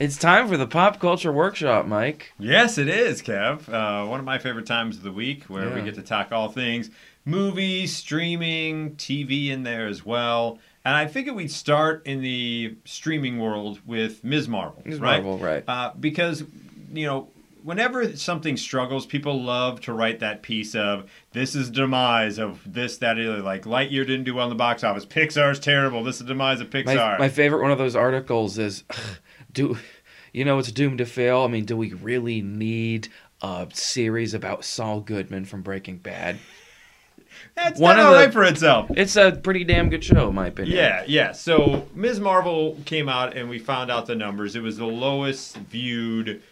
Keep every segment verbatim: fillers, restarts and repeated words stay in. It's time for the Pop Culture Workshop, Mike. Yes, it is, Kev. Uh, one of my favorite times of the week where yeah. we get to talk all things movies, streaming, T V in there as well. And I figured we'd start in the streaming world with Miz Marvel, Miz right? Marvel, right. Uh, because, you know, whenever something struggles, people love to write that piece of, this is demise of this, that, either. Like, Lightyear didn't do well in the box office. Pixar's terrible. This is demise of Pixar. My, my favorite one of those articles is, do you know it's doomed to fail? I mean, do we really need a series about Saul Goodman from Breaking Bad? That's not all right for itself. It's a pretty damn good show, in my opinion. Yeah, yeah. So Miz Marvel came out, and we found out the numbers. It was the lowest viewed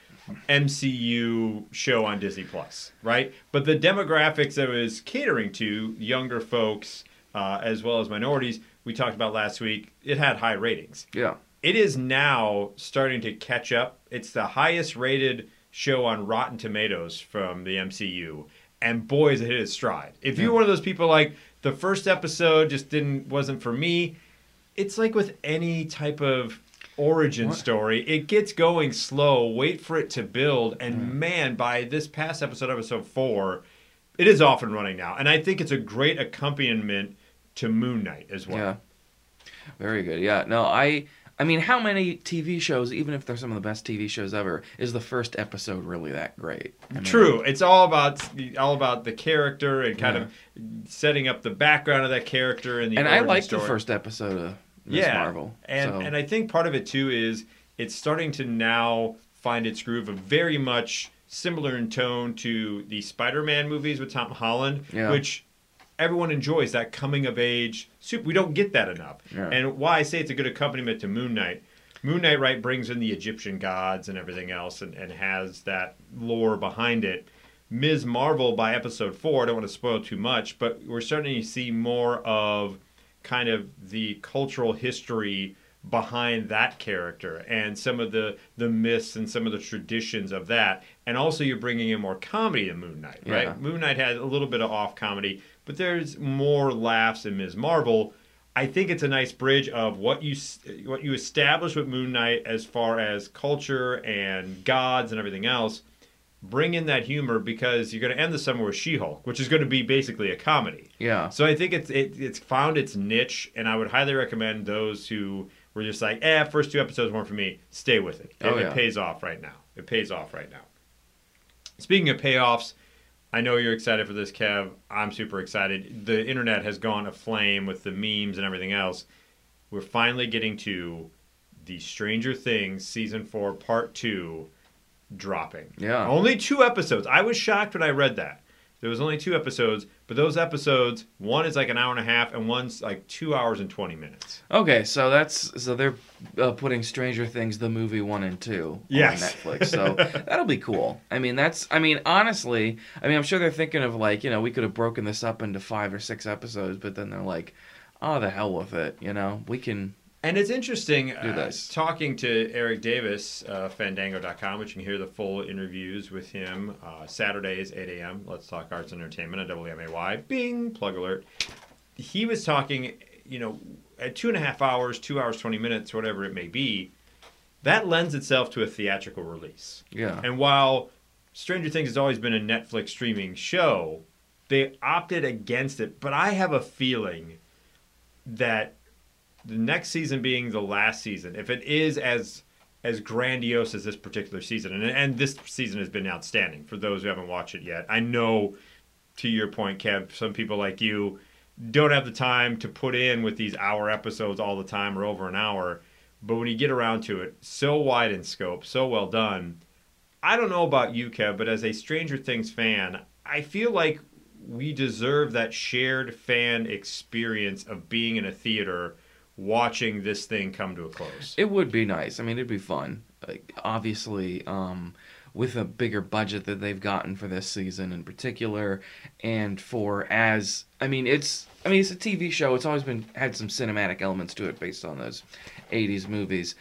M C U show on Disney Plus, right? But the demographics that it was catering to, younger folks uh, as well as minorities, we talked about last week, it had high ratings. Yeah. It is now starting to catch up. It's the highest rated show on Rotten Tomatoes from the M C U. And boy, is it hit its stride. If you're one of those people like, the first episode just didn't wasn't for me, it's like with any type of origin what? story. It gets going slow. Wait for it to build. And mm. man, by this past episode, episode four, it is off and running now. And I think it's a great accompaniment to Moon Knight as well. Yeah. Very good. Yeah. No, I... I mean, how many T V shows, even if they're some of the best T V shows ever, is the first episode really that great? I mean, True. It's all about all about the character and kind yeah. of setting up the background of that character and the And I liked story. the first episode of Miz yeah. Marvel. And so. and I think part of it too is it's starting to now find its groove of very much similar in tone to the Spider-Man movies with Tom Holland, yeah. which everyone enjoys that coming of age soup. We don't get that enough. Yeah. And why I say it's a good accompaniment to Moon Knight. Moon Knight, right, brings in the Egyptian gods and everything else and, and has that lore behind it. Miz Marvel by episode four, I don't want to spoil too much, but we're starting to see more of kind of the cultural history behind that character and some of the, the myths and some of the traditions of that. And also you're bringing in more comedy in Moon Knight, right? Yeah. Moon Knight had a little bit of off comedy, but there's more laughs in Miz Marvel. I think it's a nice bridge of what you what you establish with Moon Knight as far as culture and gods and everything else. Bring in that humor because you're going to end the summer with She-Hulk, which is going to be basically a comedy. Yeah. So I think it's it, it's found its niche, and I would highly recommend those who were just like, eh, first two episodes weren't for me, stay with it. It, oh, yeah. it pays off right now. It pays off right now. Speaking of payoffs, I know you're excited for this, Kev. I'm super excited. The internet has gone aflame with the memes and everything else. We're finally getting to the Stranger Things Season four Part two dropping. Yeah. Only two episodes. I was shocked when I read that. There was only two episodes, but those episodes, one is like an hour and a half, and one's like two hours and twenty minutes. Okay, so that's so they're uh, putting Stranger Things the movie one and two yes. on Netflix. So that'll be cool. I mean, that's I mean, honestly, I mean, I'm sure they're thinking of like, you know, we could have broken this up into five or six episodes, but then they're like, oh, the hell with it, you know, we can. And it's interesting uh, talking to Eric Davis, uh, Fandango dot com, which you can hear the full interviews with him uh, Saturdays, eight a.m. Let's Talk Arts and Entertainment at W M A Y. Bing, plug alert. He was talking, you know, at two and a half hours, two hours, twenty minutes, whatever it may be, that lends itself to a theatrical release. Yeah. And while Stranger Things has always been a Netflix streaming show, they opted against it. But I have a feeling that the next season being the last season, if it is as as grandiose as this particular season, and and this season has been outstanding for those who haven't watched it yet. I know, to your point, Kev, some people like you don't have the time to put in with these hour episodes all the time or over an hour, but when you get around to it, so wide in scope, so well done. I don't know about you, Kev, but as a Stranger Things fan, I feel like we deserve that shared fan experience of being in a theater watching this thing come to a close. It would be nice. I mean, it'd be fun. Like, obviously, um, with a bigger budget that they've gotten for this season in particular, and for as I mean, it's I mean, it's a T V show. It's always been had some cinematic elements to it based on those eighties movies.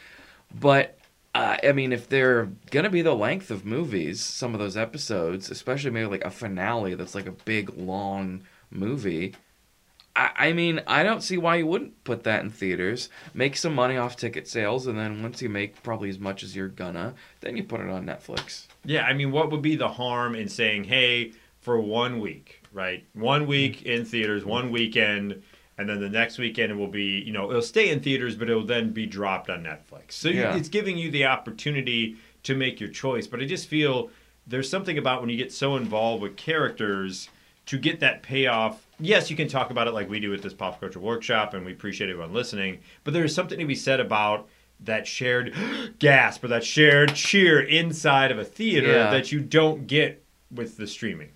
But uh, I mean, if they're gonna be the length of movies, some of those episodes, especially maybe like a finale that's like a big long movie, I, I mean, I don't see why you wouldn't put that in theaters. Make some money off ticket sales, and then once you make probably as much as you're gonna, then you put it on Netflix. Yeah, I mean, what would be the harm in saying, hey, for one week, right? One week in theaters, one weekend, and then the next weekend it will be, you know, it'll stay in theaters, but it'll then be dropped on Netflix. So yeah. It's giving you the opportunity to make your choice. But I just feel there's something about when you get so involved with characters to get that payoff. Yes, you can talk about it like we do at this Pop Culture Workshop, and we appreciate everyone listening. But there's something to be said about that shared gasp or that shared cheer inside of a theater yeah. that you don't get with the streaming.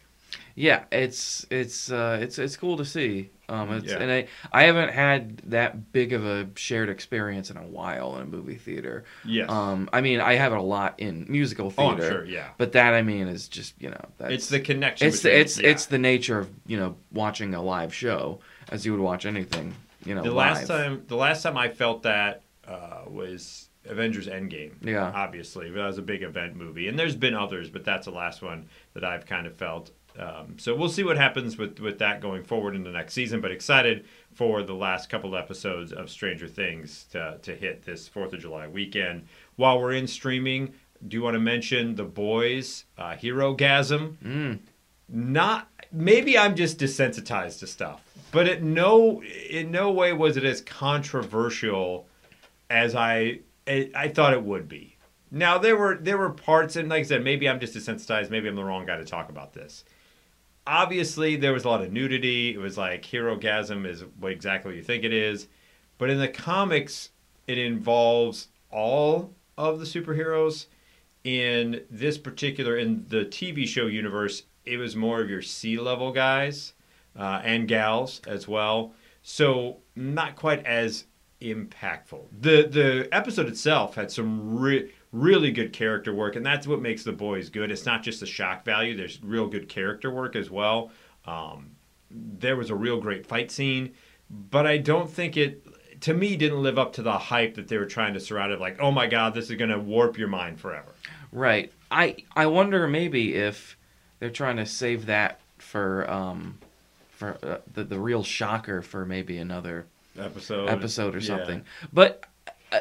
Yeah, it's it's uh, it's it's cool to see. Um, it's, yeah. And I, I haven't had that big of a shared experience in a while in a movie theater. Yes. Um, I mean, I have it a lot in musical theater. Oh, I'm sure, yeah. But that, I mean, is just, you know. That's, it's the connection. It's between, the, it's, yeah. it's the nature of, you know, watching a live show as you would watch anything, you know, the live. Last time, the last time I felt that uh, was Avengers Endgame. Yeah. Obviously. That was a big event movie. And there's been others, but that's the last one that I've kind of felt. Um, so we'll see what happens with, with that going forward in the next season, but excited for the last couple episodes of Stranger Things to, to hit this fourth of July weekend. While we're in streaming, do you want to mention The Boys, uh, Hero-gasm? Mm. Not, maybe I'm just desensitized to stuff, but it no, in no way was it as controversial as I, I, I thought it would be. Now, there were, there were parts, and like I said, maybe I'm just desensitized, maybe I'm the wrong guy to talk about this. Obviously, there was a lot of nudity. It was like hero-gasm is what exactly what you think it is. But in the comics, it involves all of the superheroes. In this particular, in the T V show universe, it was more of your C-level guys uh, and gals as well. So not quite as impactful. The the episode itself had some re- really good character work, and that's what makes The Boys good. It's not just the shock value. There's real good character work as well. Um, there was a real great fight scene, but I don't think it, to me, didn't live up to the hype that they were trying to surround it. Like, oh my God, this is going to warp your mind forever. Right. I, I wonder maybe if they're trying to save that for um for uh, the, the real shocker for maybe another episode episode or something. Yeah. But uh,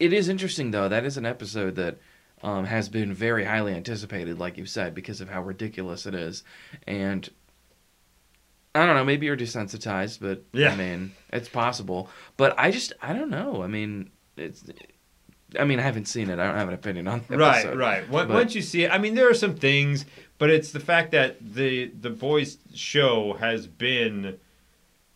it is interesting, though. That is an episode that um, has been very highly anticipated, like you said, because of how ridiculous it is. And I don't know, maybe you're desensitized, but yeah. I mean, it's possible. But I just, I don't know. I mean, it's... I mean, I haven't seen it. I don't have an opinion on the episode. Right, right. Once, but, once you see it, I mean, there are some things, but it's the fact that the the Boys show has been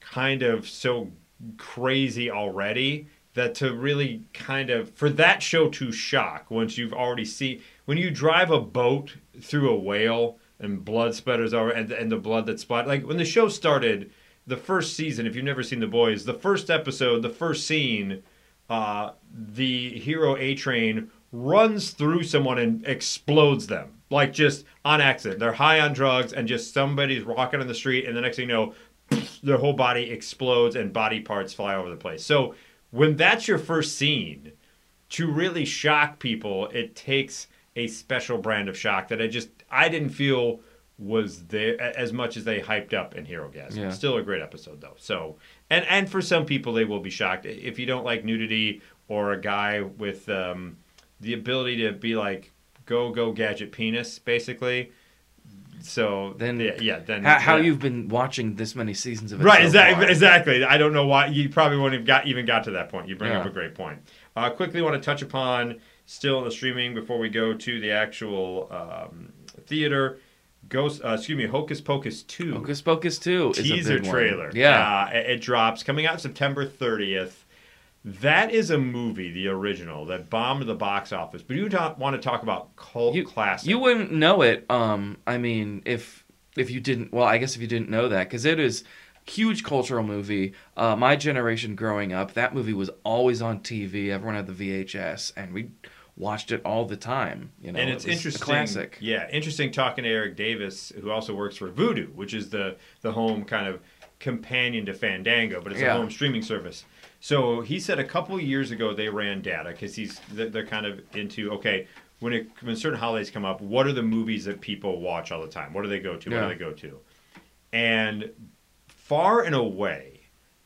kind of so crazy already that to really kind of for that show to shock once you've already seen when you drive a boat through a whale and blood splatters over and, and the blood that splat like when the show started the first season. If you've never seen The Boys, the first episode, the first scene, uh, the hero A-Train runs through someone and explodes them like just on accident. They're high on drugs and just somebody's walking on the street and the next thing you know, their whole body explodes and body parts fly over the place. So when that's your first scene, to really shock people, it takes a special brand of shock that I just, I didn't feel was there as much as they hyped up in Hero-gasm. Yeah. Still a great episode, though. So, and, and for some people, they will be shocked. If you don't like nudity or a guy with um, the ability to be like, go, go, gadget penis, basically, so then yeah, yeah then how, how yeah. You've been watching this many seasons of it, right? So exactly, far. exactly. I don't know why you probably wouldn't have got even got to that point. You bring yeah. up a great point. Uh, quickly, want to touch upon still in the streaming before we go to the actual um, theater. Ghost, uh, excuse me, Hocus Pocus two. Hocus Pocus two teaser is a big trailer. One. Yeah, uh, it, it drops coming out September thirtieth. That is a movie, the original, that bombed the box office. But you don't want to talk about cult you, classic. You wouldn't know it, um, I mean, if if you didn't... Well, I guess if you didn't know that, because it is a huge cultural movie. Uh, my generation growing up, that movie was always on T V. Everyone had the V H S, and we watched it all the time. You know, and it's it interesting. Classic. Yeah, interesting talking to Eric Davis, who also works for Vudu, which is the, the home kind of companion to Fandango, but it's yeah. a home streaming service. So he said a couple years ago they ran data because he's they're kind of into okay when it when certain holidays come up, what are the movies that people watch all the time? What do they go to? Yeah. What do they go to? And far and away,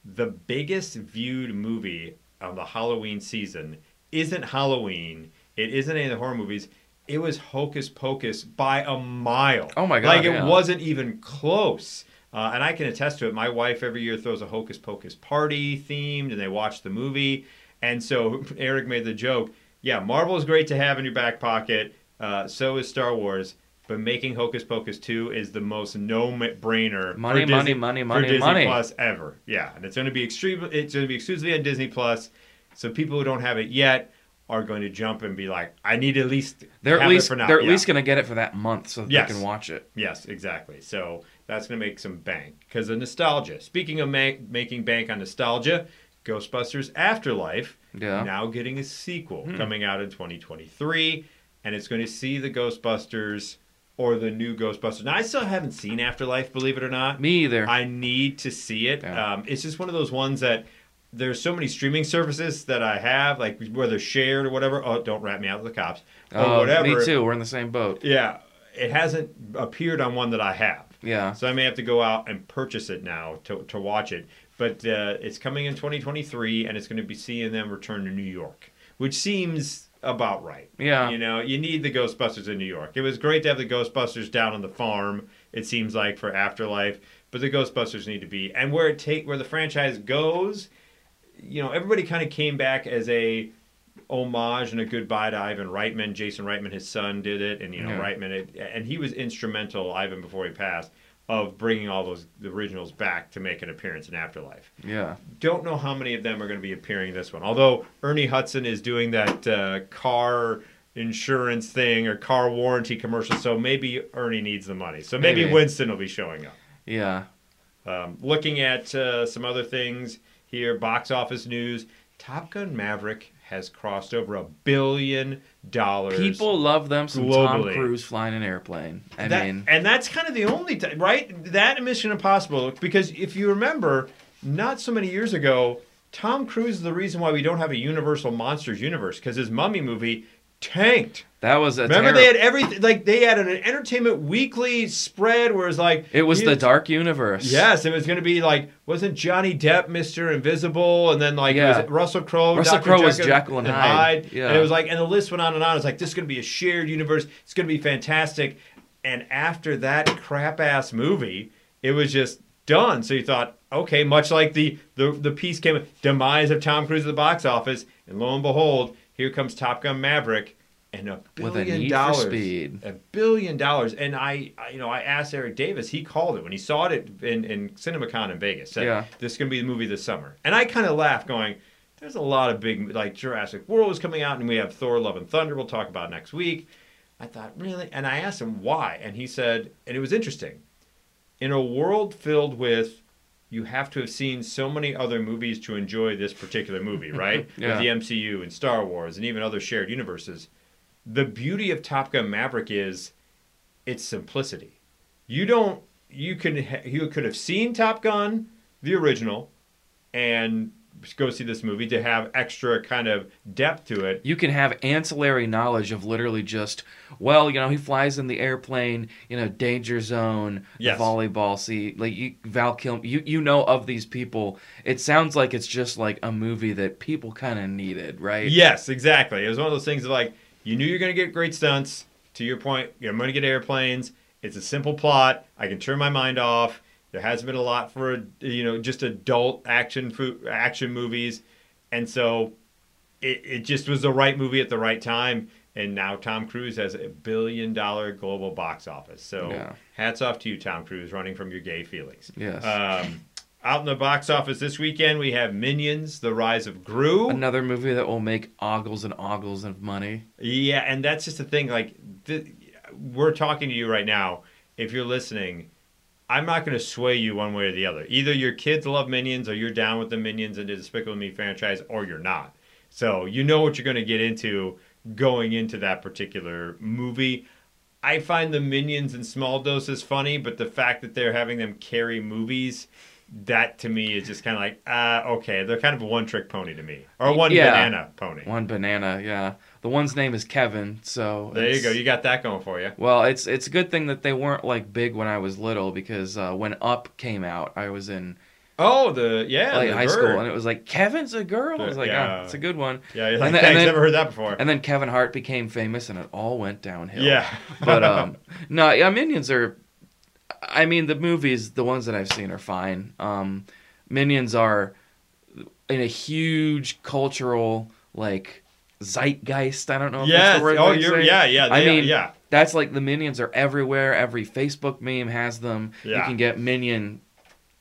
the biggest viewed movie of the Halloween season isn't Halloween. It isn't any of the horror movies. It was Hocus Pocus by a mile. Oh, my God. Like, yeah. It wasn't even close. Uh, and I can attest to it. My wife every year throws a Hocus Pocus party themed, and they watch the movie. And so Eric made the joke, yeah, Marvel is great to have in your back pocket. Uh, so is Star Wars. But making Hocus Pocus two is the most no-brainer money, for Disney, money, money, money, for Disney money. Plus ever. Yeah, and it's going to be extreme. It's going to be exclusively on Disney Plus. So people who don't have it yet are going to jump and be like, I need at least they're have at least, it for now. They're at yeah. least going to get it for that month so that yes. they can watch it. Yes, exactly. So that's going to make some bank because of nostalgia. Speaking of ma- making bank on nostalgia, Ghostbusters Afterlife yeah. now getting a sequel hmm. coming out in twenty twenty-three. And it's going to see the Ghostbusters... or the new Ghostbusters. Now, I still haven't seen Afterlife, believe it or not. Me either. I need to see it. Yeah. Um, it's just one of those ones that there's so many streaming services that I have, like whether shared or whatever. Oh, don't rat me out with the cops. Or uh, whatever. Me too. We're in the same boat. Yeah. It hasn't appeared on one that I have. Yeah. So I may have to go out and purchase it now to, to watch it. But uh, it's coming in twenty twenty-three, and it's going to be seeing them return to New York, which seems... about right. Yeah. You know, you need the Ghostbusters in New York. It was great to have the Ghostbusters down on the farm, it seems like, for Afterlife. But the Ghostbusters need to be. And where it take where the franchise goes, you know, everybody kind of came back as a homage and a goodbye to Ivan Reitman. Jason Reitman, his son, did it. And, you know, yeah. Reitman, and he was instrumental, Ivan, before he passed, of bringing all those the originals back to make an appearance in Afterlife. Yeah. Don't know how many of them are going to be appearing in this one. Although Ernie Hudson is doing that uh, car insurance thing or car warranty commercial, so maybe Ernie needs the money. So maybe, maybe. Winston will be showing up. Yeah. Um, looking at uh, some other things here, box office news, Top Gun Maverick has crossed over a billion dollars. People love them some globally. Tom Cruise flying an airplane. I that, mean, and that's kind of the only time, right? That and Mission Impossible, because if you remember, not so many years ago, Tom Cruise is the reason why we don't have a Universal Monsters universe, because his Mummy movie tanked. That was a remember terror. They had everything, like they had an Entertainment Weekly spread where it was like it was you, the dark universe. Yes, it was going to be like wasn't Johnny Depp Mister Invisible, and then like yeah. it was Russell Crowe. Russell Crowe was Jekyll and Hyde. Hyde. Yeah. And it was like, and the list went on and on. It was like this is going to be a shared universe. It's going to be fantastic. And after that crap ass movie, it was just done. So you thought, okay, much like the the the piece came demise of Tom Cruise at the box office, and lo and behold, here comes Top Gun Maverick. And a billion With a need dollars, for speed. a billion dollars, and I, I, you know, I asked Eric Davis. He called it when he saw it at, in, in CinemaCon in Vegas. Said, yeah, this is gonna be the movie this summer. And I kind of laughed, going, "There's a lot of big, like Jurassic World was coming out, and we have Thor: Love and Thunder. We'll talk about next week." I thought, really, and I asked him why, and he said, and it was interesting. In a world filled with, you have to have seen so many other movies to enjoy this particular movie, right? yeah. With the M C U and Star Wars and even other shared universes. The beauty of Top Gun Maverick is its simplicity. You don't you can ha, you could have seen Top Gun, the original, and go see this movie to have extra kind of depth to it. You can have ancillary knowledge of literally just, well, you know, he flies in the airplane, you know, danger zone, yes. volleyball, see, like you, Val Kilmer, you, you know of these people. It sounds like it's just like a movie that people kind of needed, right? Yes, exactly. It was one of those things that like, you knew you're going to get great stunts. To your point, you're going to get airplanes. It's a simple plot. I can turn my mind off. There hasn't been a lot for, you know, just adult action fo- action movies. And so it, it just was the right movie at the right time. And now Tom Cruise has a billion-dollar global box office. So yeah. hats off to you, Tom Cruise, running from your gay feelings. Yes. Um, out in the box office this weekend, we have Minions: The Rise of Gru. Another movie that will make ogles and ogles of money. Yeah, and that's just the thing. Like, th- we're talking to you right now. If you're listening, I'm not going to sway you one way or the other. Either your kids love Minions, or you're down with the Minions and the Despicable Me franchise, or you're not. So you know what you're going to get into going into that particular movie. I find the Minions in small doses funny, but the fact that they're having them carry movies... that to me is just kind of like, uh, okay, they're kind of a one-trick pony to me. Or one yeah. banana pony. One banana, yeah. The one's name is Kevin, so... There you go, you got that going for you. Well, it's it's a good thing that they weren't, like, big when I was little, because uh, when Up came out, I was in Oh, the yeah, like the high bird. school, and it was like Kevin's a girl. The, I was like, yeah. oh, it's a good one. Yeah, yeah. Like, I've never heard that before. And then Kevin Hart became famous, and it all went downhill. Yeah, but um, no, yeah, Minions are. I mean, the movies, the ones that I've seen, are fine. Um, Minions are in a huge cultural like zeitgeist. I don't know. If yes. that's the word oh, you're, yeah, yeah. They, I mean, yeah. That's like the Minions are everywhere. Every Facebook meme has them. Yeah. You can get Minion.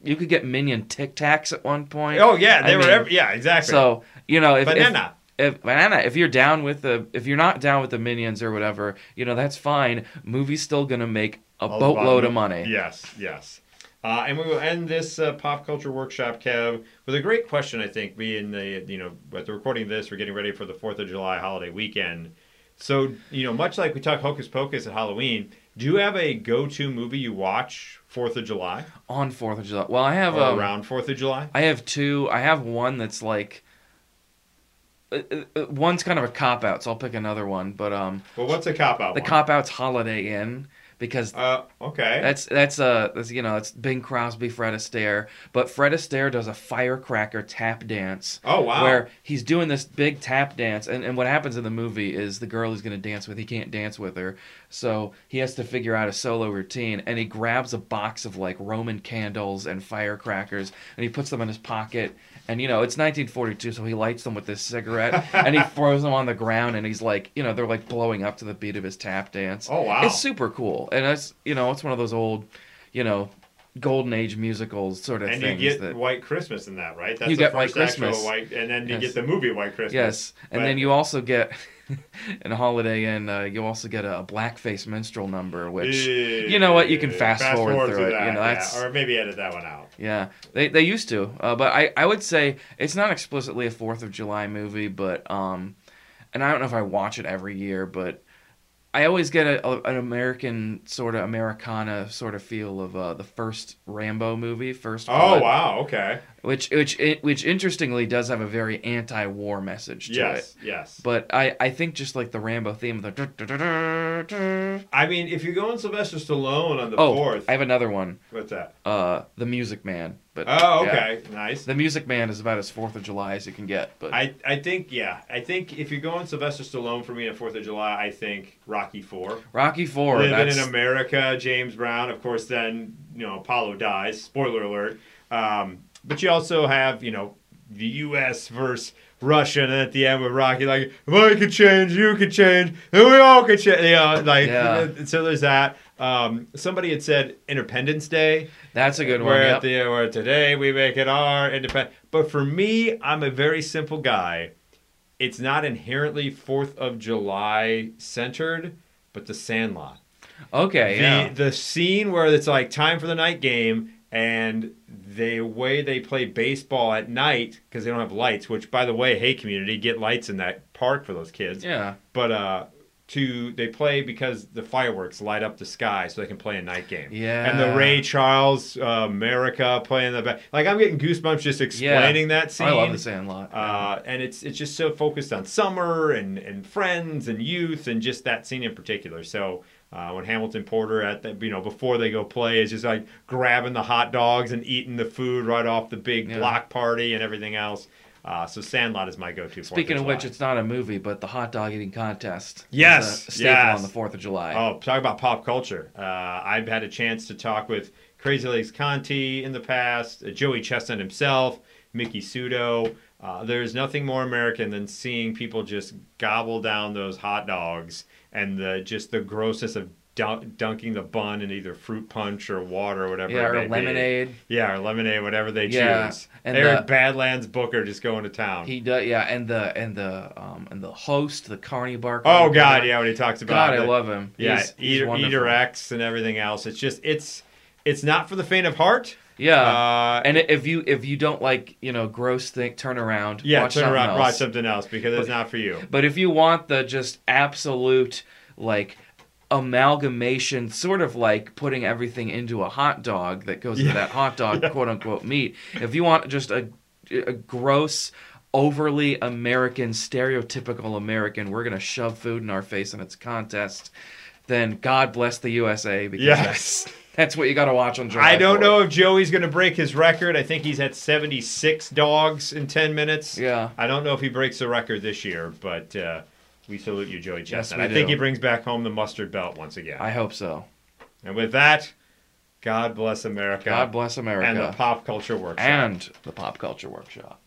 You could get Minion Tic Tacs at one point. Oh yeah, they I were. Mean, every, yeah, exactly. So you know, if, banana, if, if banana, if you're down with the, if you're not down with the Minions or whatever, you know that's fine. Movie's still gonna make a, a boatload of money. Yes, yes. Uh, and we will end this uh, pop culture workshop, Kev, with a great question. I think being the, you know, at the recording of this, we're getting ready for the Fourth of July holiday weekend. So you know, much like we talk Hocus Pocus at Halloween, do you have a go-to movie you watch? Fourth of July? On Fourth of July. Well, I have... Or um, around Fourth of July? I have two. I have one that's like... Uh, uh, one's kind of a cop-out, so I'll pick another one. But um. Well, what's a cop-out The one? Cop-out's Holiday Inn, because... Uh, okay. That's, that's, uh, that's, you know, it's Bing Crosby, Fred Astaire. But Fred Astaire does a firecracker tap dance. Oh, wow. Where he's doing this big tap dance, and, and what happens in the movie is the girl he's going to dance with, he can't dance with her. So he has to figure out a solo routine, and he grabs a box of like Roman candles and firecrackers, and he puts them in his pocket. And you know, it's nineteen forty-two, so he lights them with his cigarette, and he throws them on the ground, and he's like, you know, they're like blowing up to the beat of his tap dance. Oh wow! It's super cool, and it's, you know, it's one of those old, you know, golden age musicals sort of things. And you get that, White Christmas in that, right? That's you the get first White Christmas, White, and then you yes. get the movie White Christmas. Yes, and but, then you also get. And Holiday Inn, uh, you also get a blackface minstrel number, which you know what, you can fast, fast forward, forward through it. That, you know, that's, yeah. Or maybe edit that one out. Yeah, they they used to, uh, but I, I would say it's not explicitly a Fourth of July movie, but um, and I don't know if I watch it every year, but I always get a, a, an American sort of Americana sort of feel of uh, the first Rambo movie, first. Oh Blood, wow, okay. Which which which interestingly does have a very anti-war message to yes, it. Yes, yes. But I, I think just like the Rambo theme, the. Da, da, da, da, da. I mean, if you're going Sylvester Stallone on the oh, fourth. I have another one. What's that? Uh, The Music Man. But oh, okay, yeah. Nice. The Music Man is about as Fourth of July as you can get. But I, I think, yeah, I think if you're going Sylvester Stallone for me on Fourth of July, I think Rocky four. Rocky four. Living that's... in America, James Brown. Of course, then you know Apollo dies. Spoiler alert. Um, but you also have you know the U S versus Russia, and at the end with Rocky, like if I could change, you could change, and we all could change. You know, like yeah. So there's that. Um, somebody had said Independence Day. That's a good one. Where, yep. the, where today we make it our independent. But for me, I'm a very simple guy. It's not inherently Fourth of July centered, but The Sandlot. Okay. The, yeah. The scene where it's like time for the night game, and the way they play baseball at night because they don't have lights. Which, by the way, hey community, get lights in that park for those kids. Yeah. But uh. To they play because the fireworks light up the sky, so they can play a night game. Yeah, and the Ray Charles uh, America playing the back. Like I'm getting goosebumps just explaining yeah. that scene. I love The Sandlot. Uh, and it's it's just so focused on summer and and friends and youth and just that scene in particular. So. Uh, when Hamilton Porter at the, you know before they go play is just like grabbing the hot dogs and eating the food right off the big yeah. block party and everything else. Uh, so Sandlot is my go-to. Speaking of, of which, it's not a movie, but the hot dog eating contest. Yes, is a staple yes. on the Fourth of July. Oh, talk about pop culture! Uh, I've had a chance to talk with Crazy Legs Conti in the past, Joey Chestnut himself, Mickey Sudo. Uh, there's nothing more American than seeing people just gobble down those hot dogs. And the just the grossness of dunk, dunking the bun in either fruit punch or water or whatever. Yeah, it may or lemonade. Be. Yeah, or lemonade, whatever they yeah. choose. And Eric the, Badlands Booker just going to town. He does, yeah. And the and the um and the host, the Carney Barker. Oh God, guy. Yeah, when he talks about. God, it. I love him. Yeah, he's, he's Eater, Eater X and everything else. It's just it's it's not for the faint of heart. Yeah, uh, and if you if you don't like you know gross thing, turn around. Yeah, watch turn around, else. watch something else because but, it's not for you. But if you want the just absolute like amalgamation, sort of like putting everything into a hot dog that goes yeah. into that hot dog yeah. quote unquote meat. If you want just a, a gross. Overly American, stereotypical American, we're gonna shove food in our face in its contest. Then God bless the U S A because. Yes. That's, That's what you got to watch on July fourth. I don't know if Joey's going to break his record. I think he's had seventy-six dogs in ten minutes. Yeah. I don't know if he breaks the record this year, but uh, we salute you, Joey Chestnut. Yes, I do. think he brings back home the mustard belt once again. I hope so. And with that, God bless America. God bless America. And the Pop Culture Workshop. And the Pop Culture Workshop.